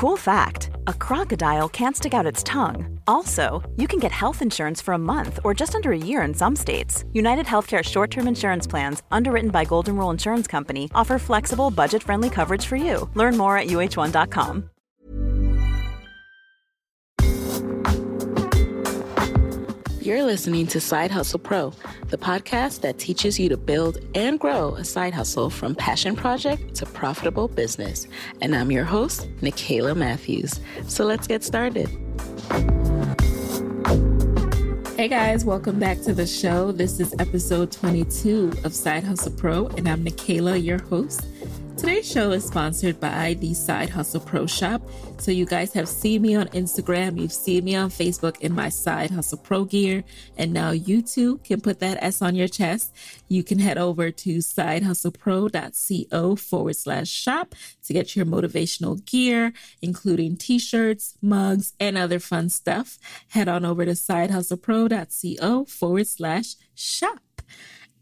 Cool fact, a crocodile can't stick out its tongue. Also, you can get health insurance for a month or just under a year in some states. UnitedHealthcare short-term insurance plans, underwritten by Golden Rule Insurance Company, offer flexible, budget-friendly coverage for you. Learn more at uh1.com. You're listening to Side Hustle Pro, the podcast that teaches you to build and grow a side hustle from passion project to profitable business. And I'm your host, Nikaela Matthews. So let's get started. Hey guys, welcome back to the show. This is episode 22 of Side Hustle Pro, and I'm Nikaela, your host. Today's show is sponsored by the Side Hustle Pro Shop. So you guys have seen me on Instagram, you've seen me on Facebook in my Side Hustle Pro gear, and now you too can put that S on your chest. You can head over to sidehustlepro.co/shop to get your motivational gear, including t-shirts, mugs, and other fun stuff. Head on over to sidehustlepro.co/shop.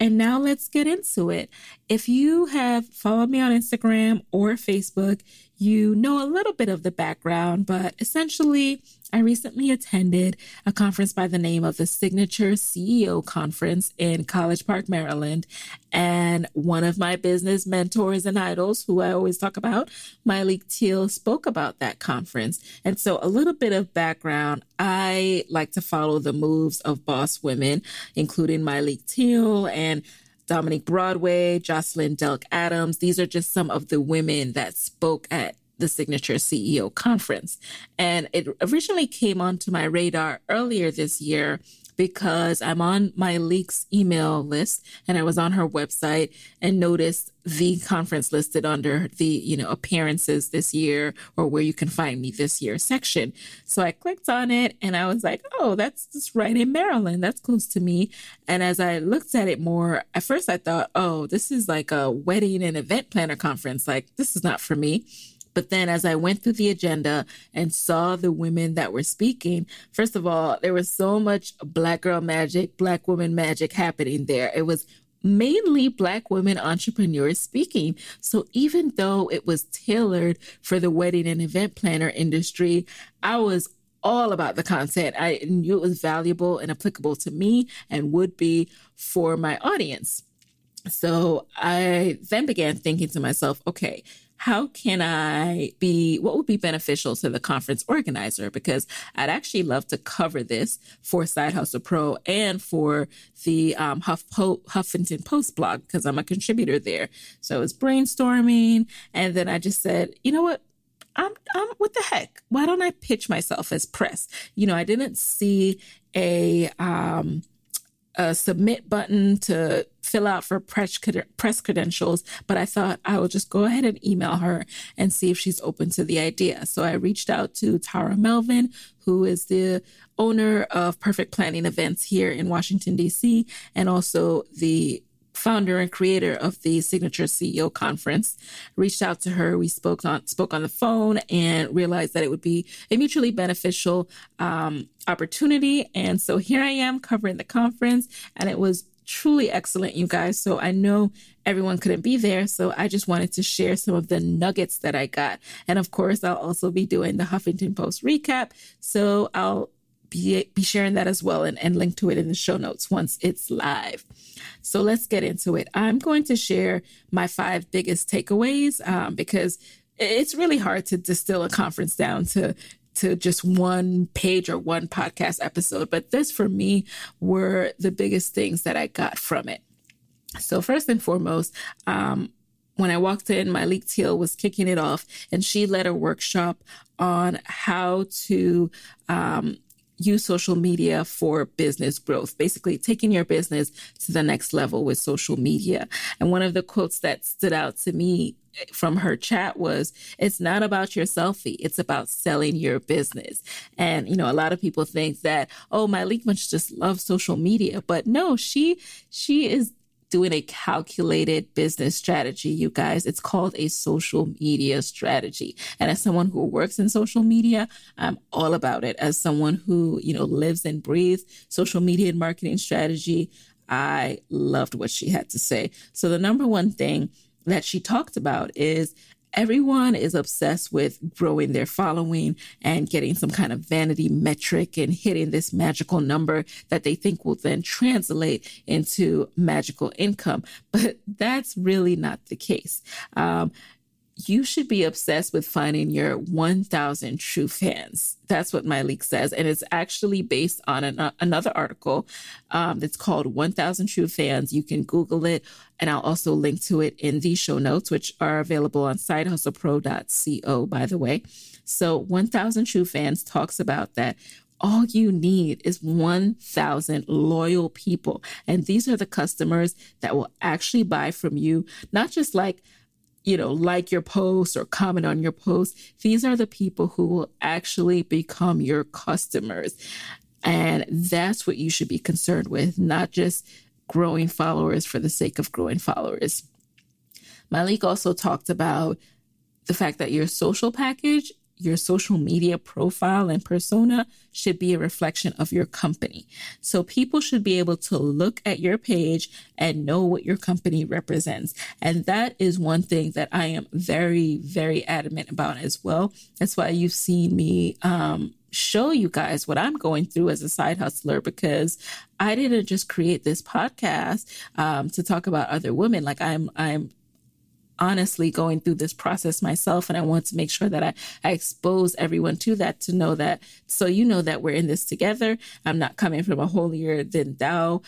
And now let's get into it. If you have followed me on Instagram or Facebook, you know a little bit of the background, but essentially, I recently attended a conference by the name of the Signature CEO Conference in College Park, Maryland. And one of my business mentors and idols, who I always talk about, Myleik Teele, spoke about that conference. And so a little bit of background, I like to follow the moves of boss women, including Myleik Teele and Dominique Broadway, Jocelyn Delk Adams. These are just some of the women that spoke at the Signature CEO Conference. And it originally came onto my radar earlier this year because I'm on my Myleik's email list, and I was on her website and noticed the conference listed under the, appearances this year or where you can find me this year section. So I clicked on it and I was like, oh, that's just right in Maryland. That's close to me. And as I looked at it more, at first I thought, oh, this is like a wedding and event planner conference. Like, this is not for me. But then as I went through the agenda and saw the women that were speaking, first of all, there was so much Black girl magic, Black woman magic happening there. It was mainly Black women entrepreneurs speaking. So even though it was tailored for the wedding and event planner industry, I was all about the content. I knew it was valuable and applicable to me and would be for my audience. So I then began thinking to myself, okay, how can I be, what would be beneficial to the conference organizer? Because I'd actually love to cover this for Side Hustle Pro and for the Huffington Post blog, because I'm a contributor there. So I was brainstorming, and then I just said, you know what? What the heck? Why don't I pitch myself as press? I didn't see a submit button to fill out for press credentials, but I thought I would just go ahead and email her and see if she's open to the idea. So I reached out to Tara Melvin, who is the owner of Perfect Planning Events here in Washington, D.C., and also the founder and creator of the Signature CEO Conference, reached out to her. We spoke on the phone and realized that it would be a mutually beneficial opportunity. And so here I am covering the conference, and it was truly excellent, you guys. So I know everyone couldn't be there, so I just wanted to share some of the nuggets that I got. And of course, I'll also be doing the Huffington Post recap, so I'll be sharing that as well and link to it in the show notes once it's live. So let's get into it. I'm going to share my 5 biggest takeaways because it's really hard to distill a conference down to just one page or one podcast episode. But this, for me, were the biggest things that I got from it. So first and foremost, when I walked in, Myleik Teele was kicking it off, and she led a workshop on how to use social media for business growth, basically taking your business to the next level with social media. And one of the quotes that stood out to me from her chat was, it's not about your selfie, it's about selling your business. And, you know, a lot of people think that, oh, Myleik must just love social media. But no, she is doing a calculated business strategy, you guys. It's called a social media strategy. And as someone who works in social media, I'm all about it. As someone who, you know, lives and breathes social media and marketing strategy, I loved what she had to say. So the number one thing that she talked about is everyone is obsessed with growing their following and getting some kind of vanity metric and hitting this magical number that they think will then translate into magical income. But that's really not the case. You should be obsessed with finding your 1000 true fans. That's what Myleik says. And it's actually based on another article that's called 1000 True Fans. You can Google it, and I'll also link to it in the show notes, which are available on sidehustlepro.co, by the way. So 1000 True Fans talks about that. All you need is 1,000 loyal people. And these are the customers that will actually buy from you, not just like your post or comment on your post. These are the people who will actually become your customers. And that's what you should be concerned with, not just growing followers for the sake of growing followers. Myleik also talked about the fact that your social package, your social media profile and persona should be a reflection of your company. So people should be able to look at your page and know what your company represents. And that is one thing that I am very, very adamant about as well. That's why you've seen me show you guys what I'm going through as a side hustler, because I didn't just create this podcast to talk about other women. Like I'm honestly going through this process myself. And I want to make sure that I expose everyone to that, to know that. So you know that we're in this together. I'm not coming from a holier than thou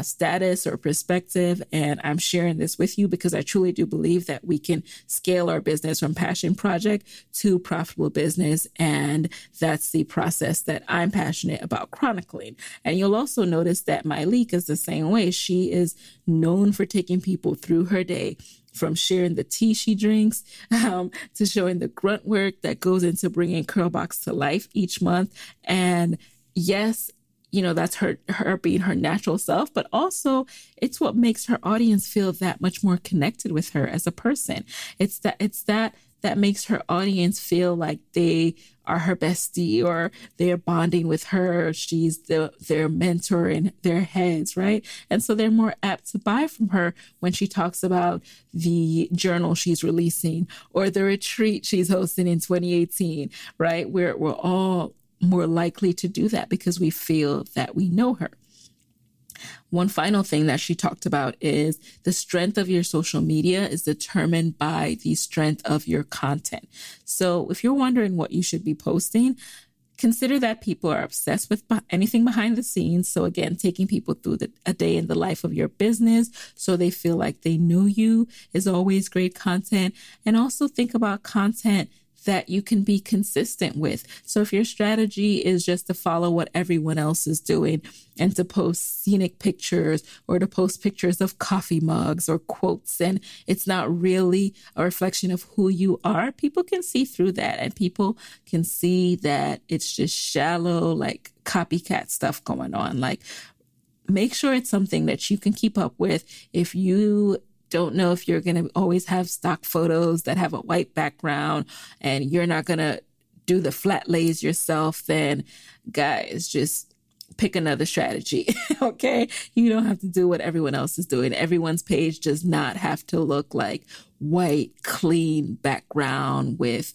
status or perspective. And I'm sharing this with you because I truly do believe that we can scale our business from passion project to profitable business. And that's the process that I'm passionate about chronicling. And you'll also notice that Myleik is the same way. She is known for taking people through her day, from sharing the tea she drinks to showing the grunt work that goes into bringing CurlBox to life each month. And yes, you know, that's her being her natural self, but also it's what makes her audience feel that much more connected with her as a person. It's that makes her audience feel like they are her bestie or they're bonding with her. She's their mentor in their heads, right? And so they're more apt to buy from her when she talks about the journal she's releasing or the retreat she's hosting in 2018, right? We're all more likely to do that because we feel that we know her. One final thing that she talked about is the strength of your social media is determined by the strength of your content. So if you're wondering what you should be posting, consider that people are obsessed with anything behind the scenes. So again, taking people through a day in the life of your business so they feel like they know you is always great content. And also think about content that you can be consistent with. So if your strategy is just to follow what everyone else is doing and to post scenic pictures or to post pictures of coffee mugs or quotes, and it's not really a reflection of who you are, people can see through that, and people can see that it's just shallow, like copycat stuff going on. Like make sure it's something that you can keep up with. If you don't know if you're going to always have stock photos that have a white background and you're not going to do the flat lays yourself, then guys, just pick another strategy, okay? You don't have to do what everyone else is doing. Everyone's page does not have to look like white, clean background with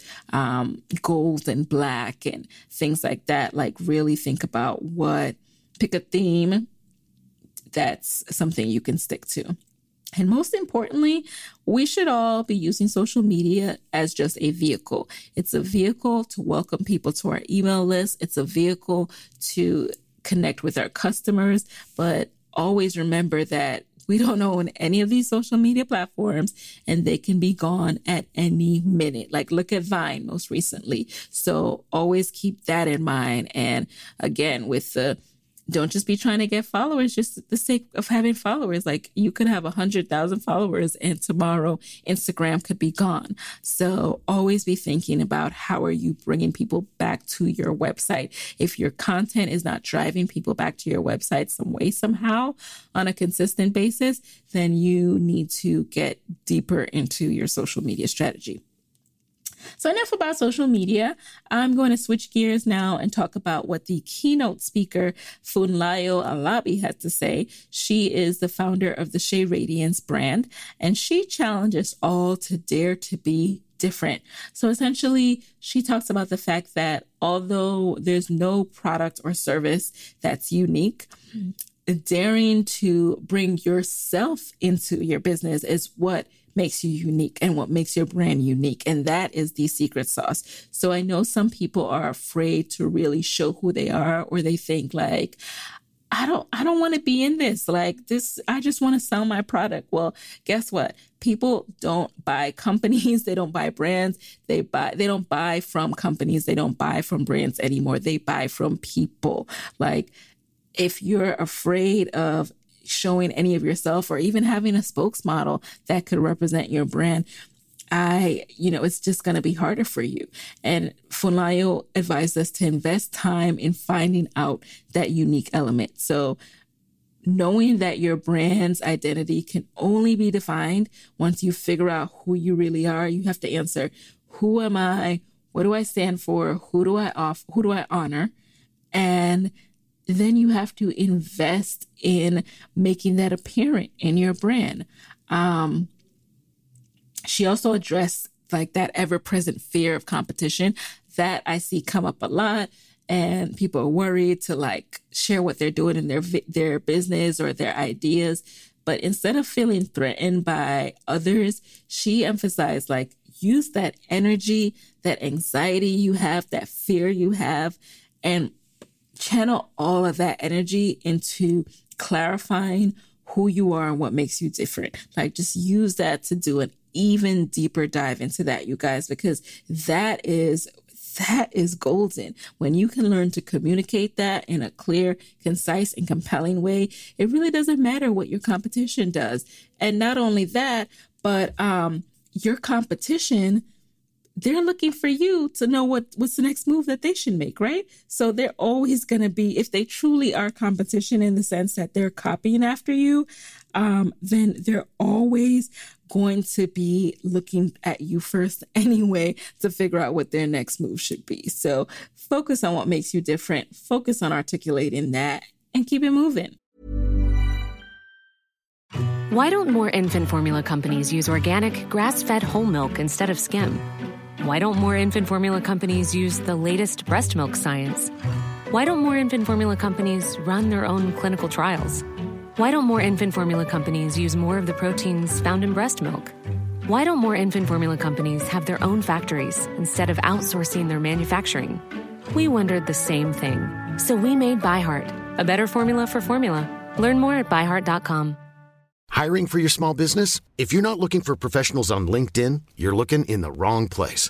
gold and black and things like that. Like, really think about pick a theme that's something you can stick to. And most importantly, we should all be using social media as just a vehicle. It's a vehicle to welcome people to our email list. It's a vehicle to connect with our customers, but always remember that we don't own any of these social media platforms and they can be gone at any minute. Like, look at Vine most recently. So always keep that in mind. And again, don't just be trying to get followers just for the sake of having followers. Like, you could have 100,000 followers and tomorrow Instagram could be gone. So always be thinking about how are you bringing people back to your website. If your content is not driving people back to your website somehow on a consistent basis, then you need to get deeper into your social media strategy. So enough about social media. I'm going to switch gears now and talk about what the keynote speaker, Funlayo Alabi, had to say. She is the founder of the Shea Radiance brand, and she challenges all to dare to be different. So essentially, she talks about the fact that although there's no product or service that's unique, daring to bring yourself into your business is what makes you unique and what makes your brand unique. And that is the secret sauce. So I know some people are afraid to really show who they are, or they think like, I don't want to be in this. Like this, I just want to sell my product. Well, guess what? People don't buy companies. They don't buy brands. They don't buy from companies. They don't buy from brands anymore. They buy from people. Like, if you're afraid of showing any of yourself or even having a spokesmodel that could represent your brand, it's just going to be harder for you. And Funlayo advised us to invest time in finding out that unique element. So knowing that your brand's identity can only be defined once you figure out who you really are, you have to answer, who am I? What do I stand for? Who do I honor? And then you have to invest in making that apparent in your brand. She also addressed like that ever-present fear of competition that I see come up a lot, and people are worried to like share what they're doing in their business or their ideas. But instead of feeling threatened by others, she emphasized like use that energy, that anxiety you have, that fear you have, and channel all of that energy into clarifying who you are and what makes you different. Like, just use that to do an even deeper dive into that, you guys, because that is golden. When you can learn to communicate that in a clear, concise, and compelling way, it really doesn't matter what your competition does. And not only that, but your competition, they're looking for you to know what's the next move that they should make, right? So they're always going to be, if they truly are competition in the sense that they're copying after you, then they're always going to be looking at you first anyway to figure out what their next move should be. So focus on what makes you different, focus on articulating that, and keep it moving. Why don't more infant formula companies use organic, grass-fed whole milk instead of skim? Why don't more infant formula companies use the latest breast milk science? Why don't more infant formula companies run their own clinical trials? Why don't more infant formula companies use more of the proteins found in breast milk? Why don't more infant formula companies have their own factories instead of outsourcing their manufacturing? We wondered the same thing. So we made ByHeart, a better formula for formula. Learn more at byheart.com. Hiring for your small business? If you're not looking for professionals on LinkedIn, you're looking in the wrong place.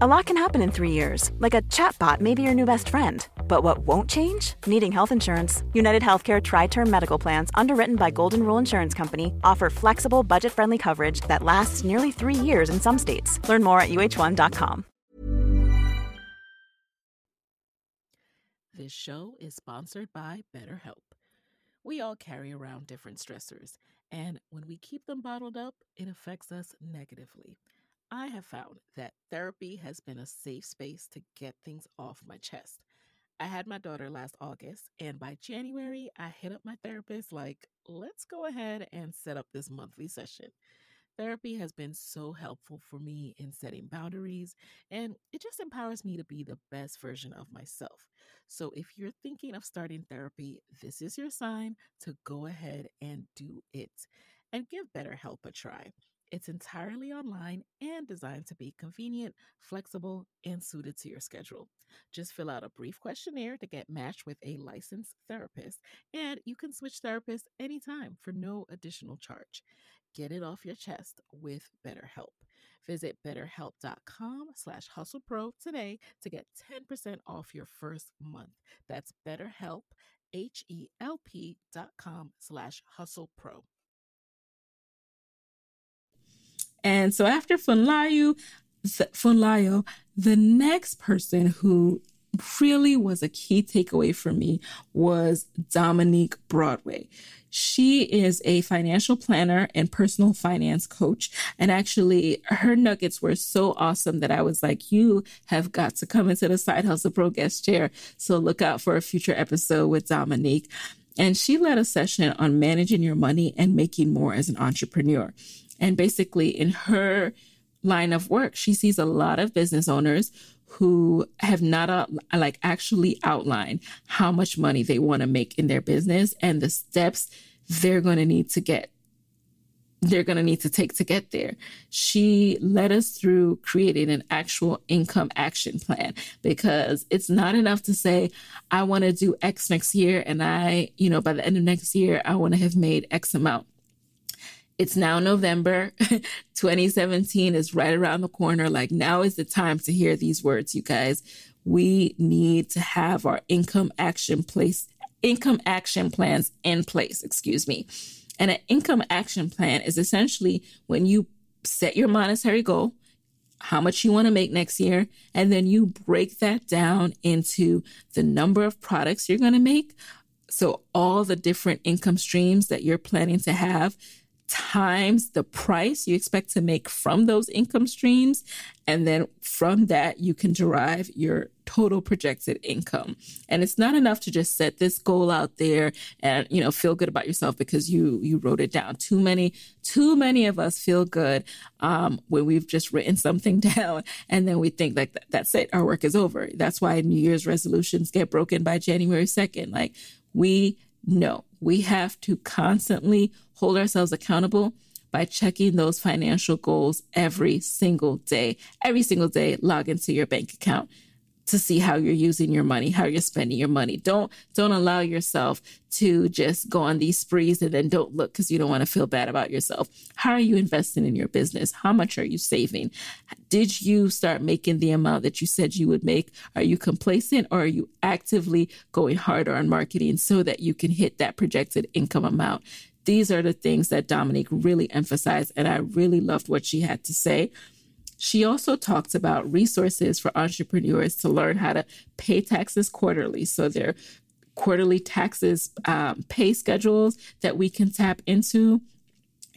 A lot can happen in 3 years, like a chatbot may be your new best friend. But what won't change? Needing health insurance. UnitedHealthcare Tri-Term Medical Plans, underwritten by Golden Rule Insurance Company, offer flexible, budget-friendly coverage that lasts nearly 3 years in some states. Learn more at uh1.com. This show is sponsored by BetterHelp. We all carry around different stressors, and when we keep them bottled up, it affects us negatively. I have found that therapy has been a safe space to get things off my chest. I had my daughter last August, and by January, I hit up my therapist like, let's go ahead and set up this monthly session. Therapy has been so helpful for me in setting boundaries, and it just empowers me to be the best version of myself. So if you're thinking of starting therapy, this is your sign to go ahead and do it, and give BetterHelp a try. It's entirely online and designed to be convenient, flexible, and suited to your schedule. Just fill out a brief questionnaire to get matched with a licensed therapist, and you can switch therapists anytime for no additional charge. Get it off your chest with BetterHelp. Visit BetterHelp.com/HustlePro today to get 10% off your first month. That's BetterHelp, HELP.com/HustlePro. And so after Funlayo, the next person who really was a key takeaway for me was Dominique Broadway. She is a financial planner and personal finance coach. And actually, her nuggets were so awesome that I was like, you have got to come into the Side Hustle Pro guest chair. So look out for a future episode with Dominique. And she led a session on managing your money and making more as an entrepreneur. And basically, in her line of work, she sees a lot of business owners who have not actually outlined how much money they want to make in their business and the steps they're going to need to take to get there. She led us through creating an actual income action plan, because it's not enough to say, I want to do X next year. And by the end of next year, I want to have made X amount. It's now November. 2017 is right around the corner. Like, now is the time to hear these words, you guys. We need to have our income action plans in place, And an income action plan is essentially when you set your monetary goal, how much you want to make next year, and then you break that down into the number of products you're going to make. So all the different income streams that you're planning to have, times the price you expect to make from those income streams. And then from that, you can derive your total projected income. And it's not enough to just set this goal out there and, feel good about yourself because you wrote it down. Too many of us feel good when we've just written something down and then we think like, that's it, our work is over. That's why New Year's resolutions get broken by January 2nd. Like, we have to constantly hold ourselves accountable by checking those financial goals every single day. Every single day, log into your bank account to see how you're using your money, how you're spending your money. Don't allow yourself to just go on these sprees and then don't look because you don't want to feel bad about yourself. How are you investing in your business? How much are you saving? Did you start making the amount that you said you would make? Are you complacent, or are you actively going harder on marketing so that you can hit that projected income amount? These are the things that Dominique really emphasized, and I really loved what she had to say. She also talks about resources for entrepreneurs to learn how to pay taxes quarterly. So there are quarterly taxes pay schedules that we can tap into.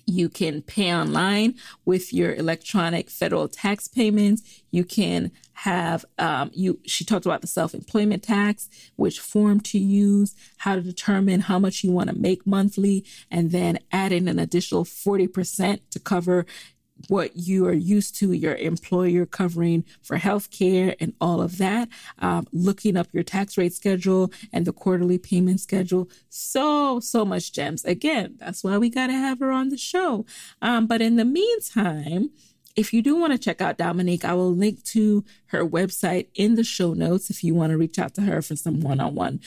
You can pay online with your electronic federal tax payments. You can have, she talked about the self-employment tax, which form to use, how to determine how much you want to make monthly, and then add in an additional 40% to cover what you are used to, your employer covering for healthcare and all of that, looking up your tax rate schedule and the quarterly payment schedule. So much gems. Again, that's why we got to have her on the show. But in the meantime, if you do want to check out Dominique, I will link to her website in the show notes if you want to reach out to her for some one-on-one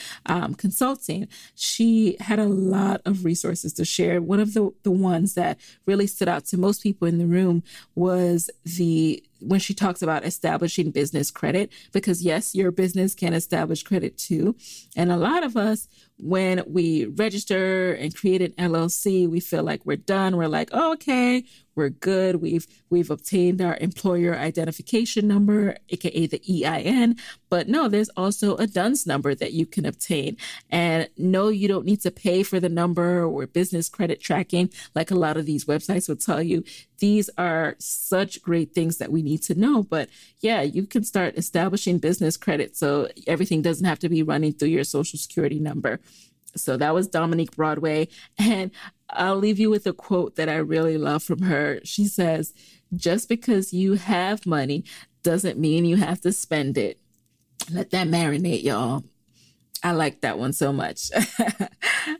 consulting. She had a lot of resources to share. One of the ones that really stood out to most people in the room was when she talks about establishing business credit, because yes, your business can establish credit too. And a lot of us, when we register and create an LLC, we feel like we're done. We're like, oh, okay, we're good. We've obtained our employer identification number, aka the EIN. But no, there's also a DUNS number that you can obtain. And no, you don't need to pay for the number or business credit tracking, like a lot of these websites will tell you. These are such great things that we need to know. But yeah, you can start establishing business credit so everything doesn't have to be running through your social security number. So that was Dominique Broadway. And I'll leave you with a quote that I really love from her. She says, "Just because you have money doesn't mean you have to spend it." Let that marinate, y'all. I like that one so much.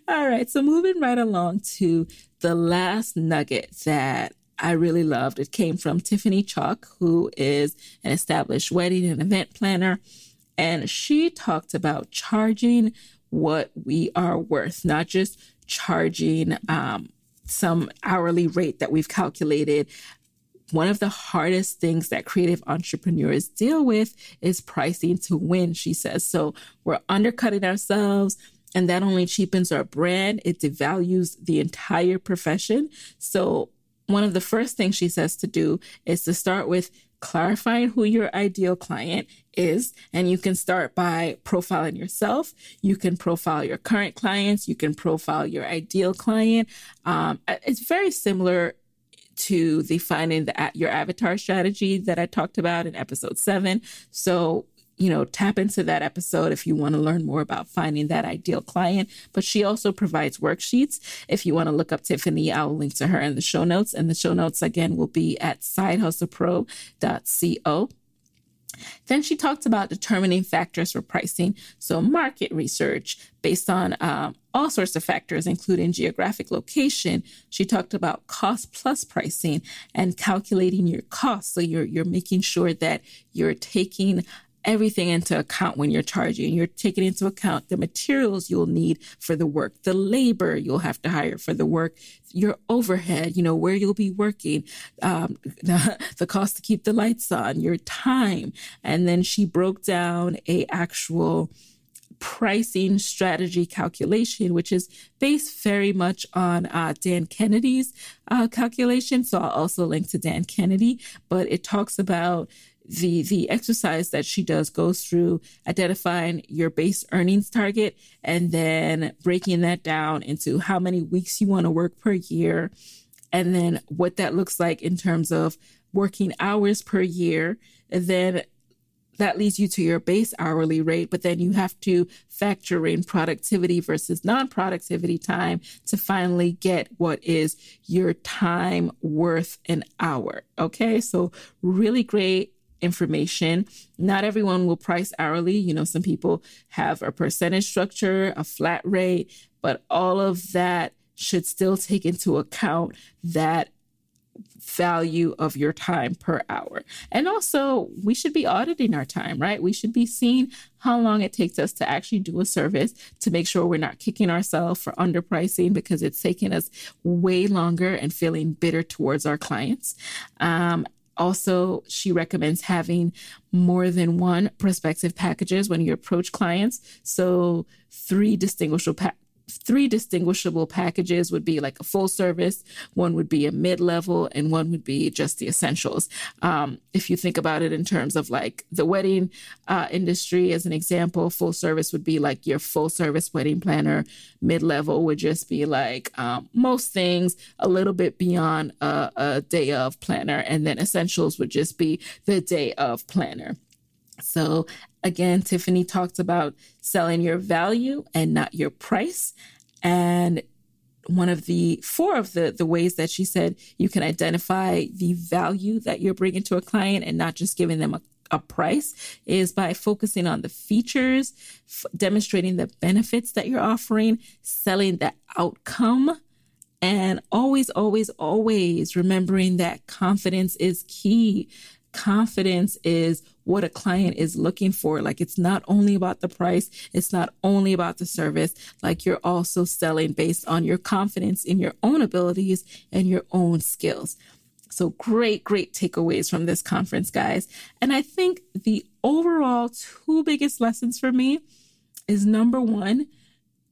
All right. So moving right along to the last nugget that I really loved. It came from Tiffany Chalk, who is an established wedding and event planner. And she talked about charging what we are worth, not just charging some hourly rate that we've calculated. One of the hardest things that creative entrepreneurs deal with is pricing to win, she says. So we're undercutting ourselves, and that only cheapens our brand. It devalues the entire profession. So one of the first things she says to do is to start with clarifying who your ideal client is. And you can start by profiling yourself. You can profile your current clients. You can profile your ideal client. It's very similar to the finding your avatar strategy that I talked about in episode 7. So, tap into that episode if you want to learn more about finding that ideal client. But she also provides worksheets. If you want to look up Tiffany, I'll link to her in the show notes. And the show notes, again, will be at sidehustlepro.co. Then she talked about determining factors for pricing. So market research based on all sorts of factors, including geographic location. She talked about cost plus pricing and calculating your costs. So you're making sure that you're taking everything into account when you're charging. You're taking into account the materials you'll need for the work, the labor you'll have to hire for the work, your overhead, where you'll be working, the cost to keep the lights on, your time. And then she broke down an actual pricing strategy calculation, which is based very much on Dan Kennedy's calculation. So I'll also link to Dan Kennedy, but it talks about the exercise that she does goes through identifying your base earnings target and then breaking that down into how many weeks you want to work per year, and then what that looks like in terms of working hours per year. And then that leads you to your base hourly rate, but then you have to factor in productivity versus non-productivity time to finally get what is your time worth an hour. Okay, so really great information. Not everyone will price hourly. Some people have a percentage structure, a flat rate, but all of that should still take into account that value of your time per hour. And also, we should be auditing our time, right? We should be seeing how long it takes us to actually do a service to make sure we're not kicking ourselves for underpricing because it's taking us way longer and feeling bitter towards our clients. Also, she recommends having more than one prospective packages when you approach clients. So three distinguishable packages would be like a full service, one would be a mid-level, and one would be just the essentials. If you think about it in terms of like the wedding industry, as an example, full service would be like your full service wedding planner. Mid-level would just be like most things a little bit beyond a day of planner. And then essentials would just be the day of planner. So again, Tiffany talked about selling your value and not your price. And one of the four of the ways that she said you can identify the value that you're bringing to a client and not just giving them a price is by focusing on the features, demonstrating the benefits that you're offering, selling the outcome, and always, always, always remembering that confidence is key. confidence is what a client is looking for. Like, it's not only about the price. It's not only about the service. Like, you're also selling based on your confidence in your own abilities and your own skills. So great, great takeaways from this conference, guys. And I think the overall two biggest lessons for me is, number one,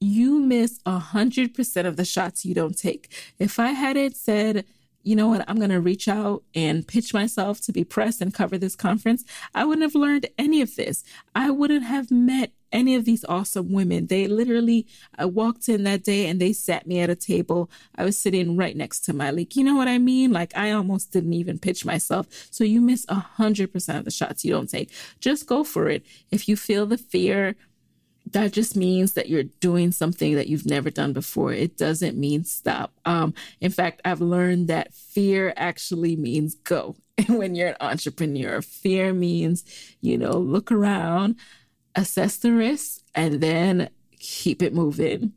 you miss 100% of the shots you don't take. If I hadn't said, you know what, I'm going to reach out and pitch myself to be press and cover this conference, I wouldn't have learned any of this. I wouldn't have met any of these awesome women. They literally, I walked in that day and they sat me at a table. I was sitting right next to Myleik. You know what I mean? Like, I almost didn't even pitch myself. So you miss 100% of the shots you don't take. Just go for it. If you feel the fear, that just means that you're doing something that you've never done before. It doesn't mean stop. In fact, I've learned that fear actually means go. And when you're an entrepreneur, fear means, you know, look around, assess the risks, and then keep it moving.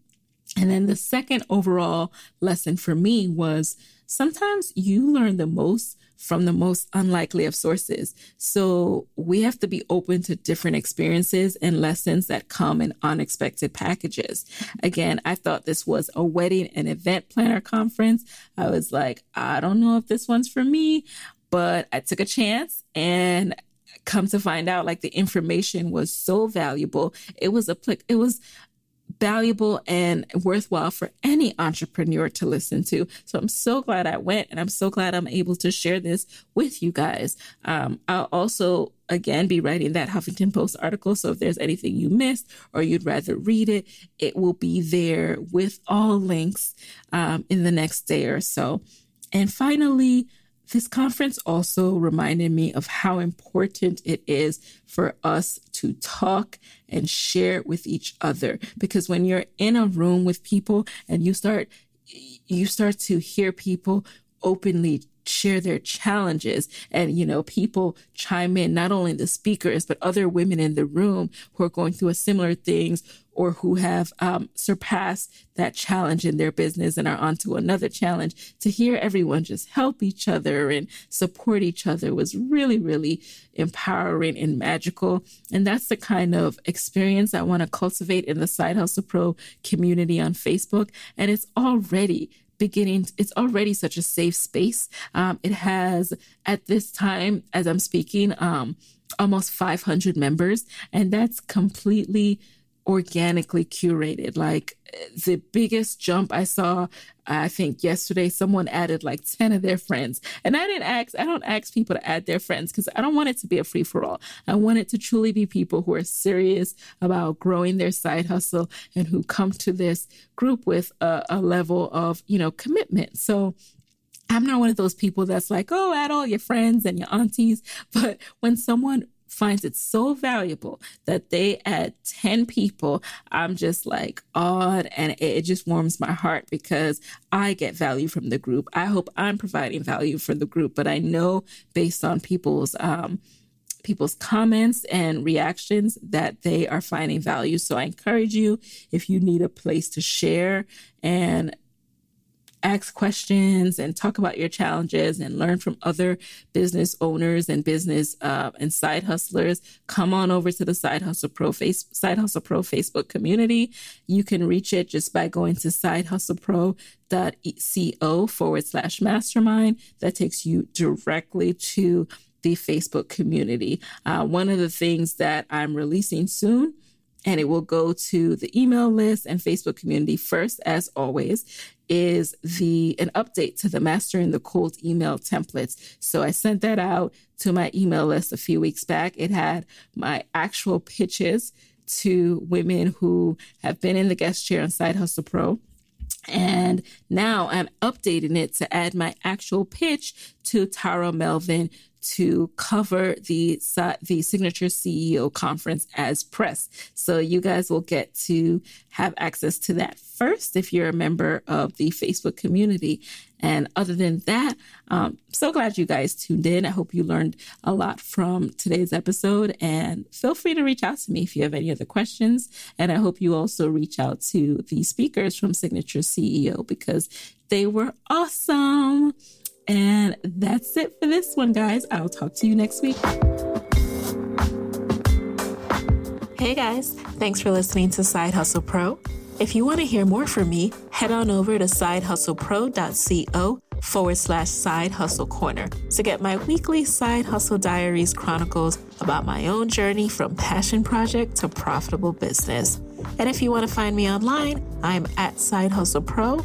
And then the second overall lesson for me was, sometimes you learn the most from the most unlikely of sources. So we have to be open to different experiences and lessons that come in unexpected packages. Again, I thought this was a wedding and event planner conference. I was like, I don't know if this one's for me, but I took a chance, and come to find out, like, the information was so valuable. It was valuable and worthwhile for any entrepreneur to listen to. So I'm so glad I went, and I'm so glad I'm able to share this with you guys. I'll also, again, be writing that Huffington Post article. So if there's anything you missed or you'd rather read it, it will be there with all links in the next day or so. And finally, this conference also reminded me of how important it is for us to talk and share with each other. Because when you're in a room with people and you start to hear people openly share their challenges, and, you know, people chime in, not only the speakers, but other women in the room who are going through a similar things, or who have surpassed that challenge in their business and are onto another challenge. To hear everyone just help each other and support each other was really, really empowering and magical. And that's the kind of experience I want to cultivate in the Side Hustle Pro community on Facebook. And it's already beginning. It's already such a safe space. It has, at this time, as I'm speaking, almost 500 members, and that's completely organically curated. Like, the biggest jump I saw, I think yesterday, someone added like 10 of their friends. And I don't ask people to add their friends, because I don't want it to be a free for all. I want it to truly be people who are serious about growing their side hustle and who come to this group with a level of, you know, commitment. So I'm not one of those people that's like, oh, add all your friends and your aunties. But when someone finds it so valuable that they add 10 people, I'm just like awed, and it just warms my heart, because I get value from the group. I hope I'm providing value for the group, but I know based on people's comments and reactions that they are finding value. So I encourage you, if you need a place to share and ask questions and talk about your challenges and learn from other business owners and business and side hustlers, come on over to the Side Hustle Pro Facebook community. You can reach it just by going to sidehustlepro.co/mastermind. That takes you directly to the Facebook community. One of the things that I'm releasing soon, and it will go to the email list and Facebook community first, as always, is an update to the Mastering the Cold email templates. So I sent that out to my email list a few weeks back. It had my actual pitches to women who have been in the guest chair on Side Hustle Pro. And now I'm updating it to add my actual pitch to Tara Melvin to cover the Signature CEO Conference as press. So you guys will get to have access to that first if you're a member of the Facebook community. And other than that, so glad you guys tuned in. I hope you learned a lot from today's episode, and feel free to reach out to me if you have any other questions. And I hope you also reach out to the speakers from Signature CEO, because they were awesome. And that's it for this one, guys. I'll talk to you next week. Hey guys, thanks for listening to Side Hustle Pro. If you want to hear more from me, head on over to sidehustlepro.co/Side Hustle Corner to get my weekly Side Hustle Diaries chronicles about my own journey from passion project to profitable business. And if you want to find me online, I'm at Side Hustle Pro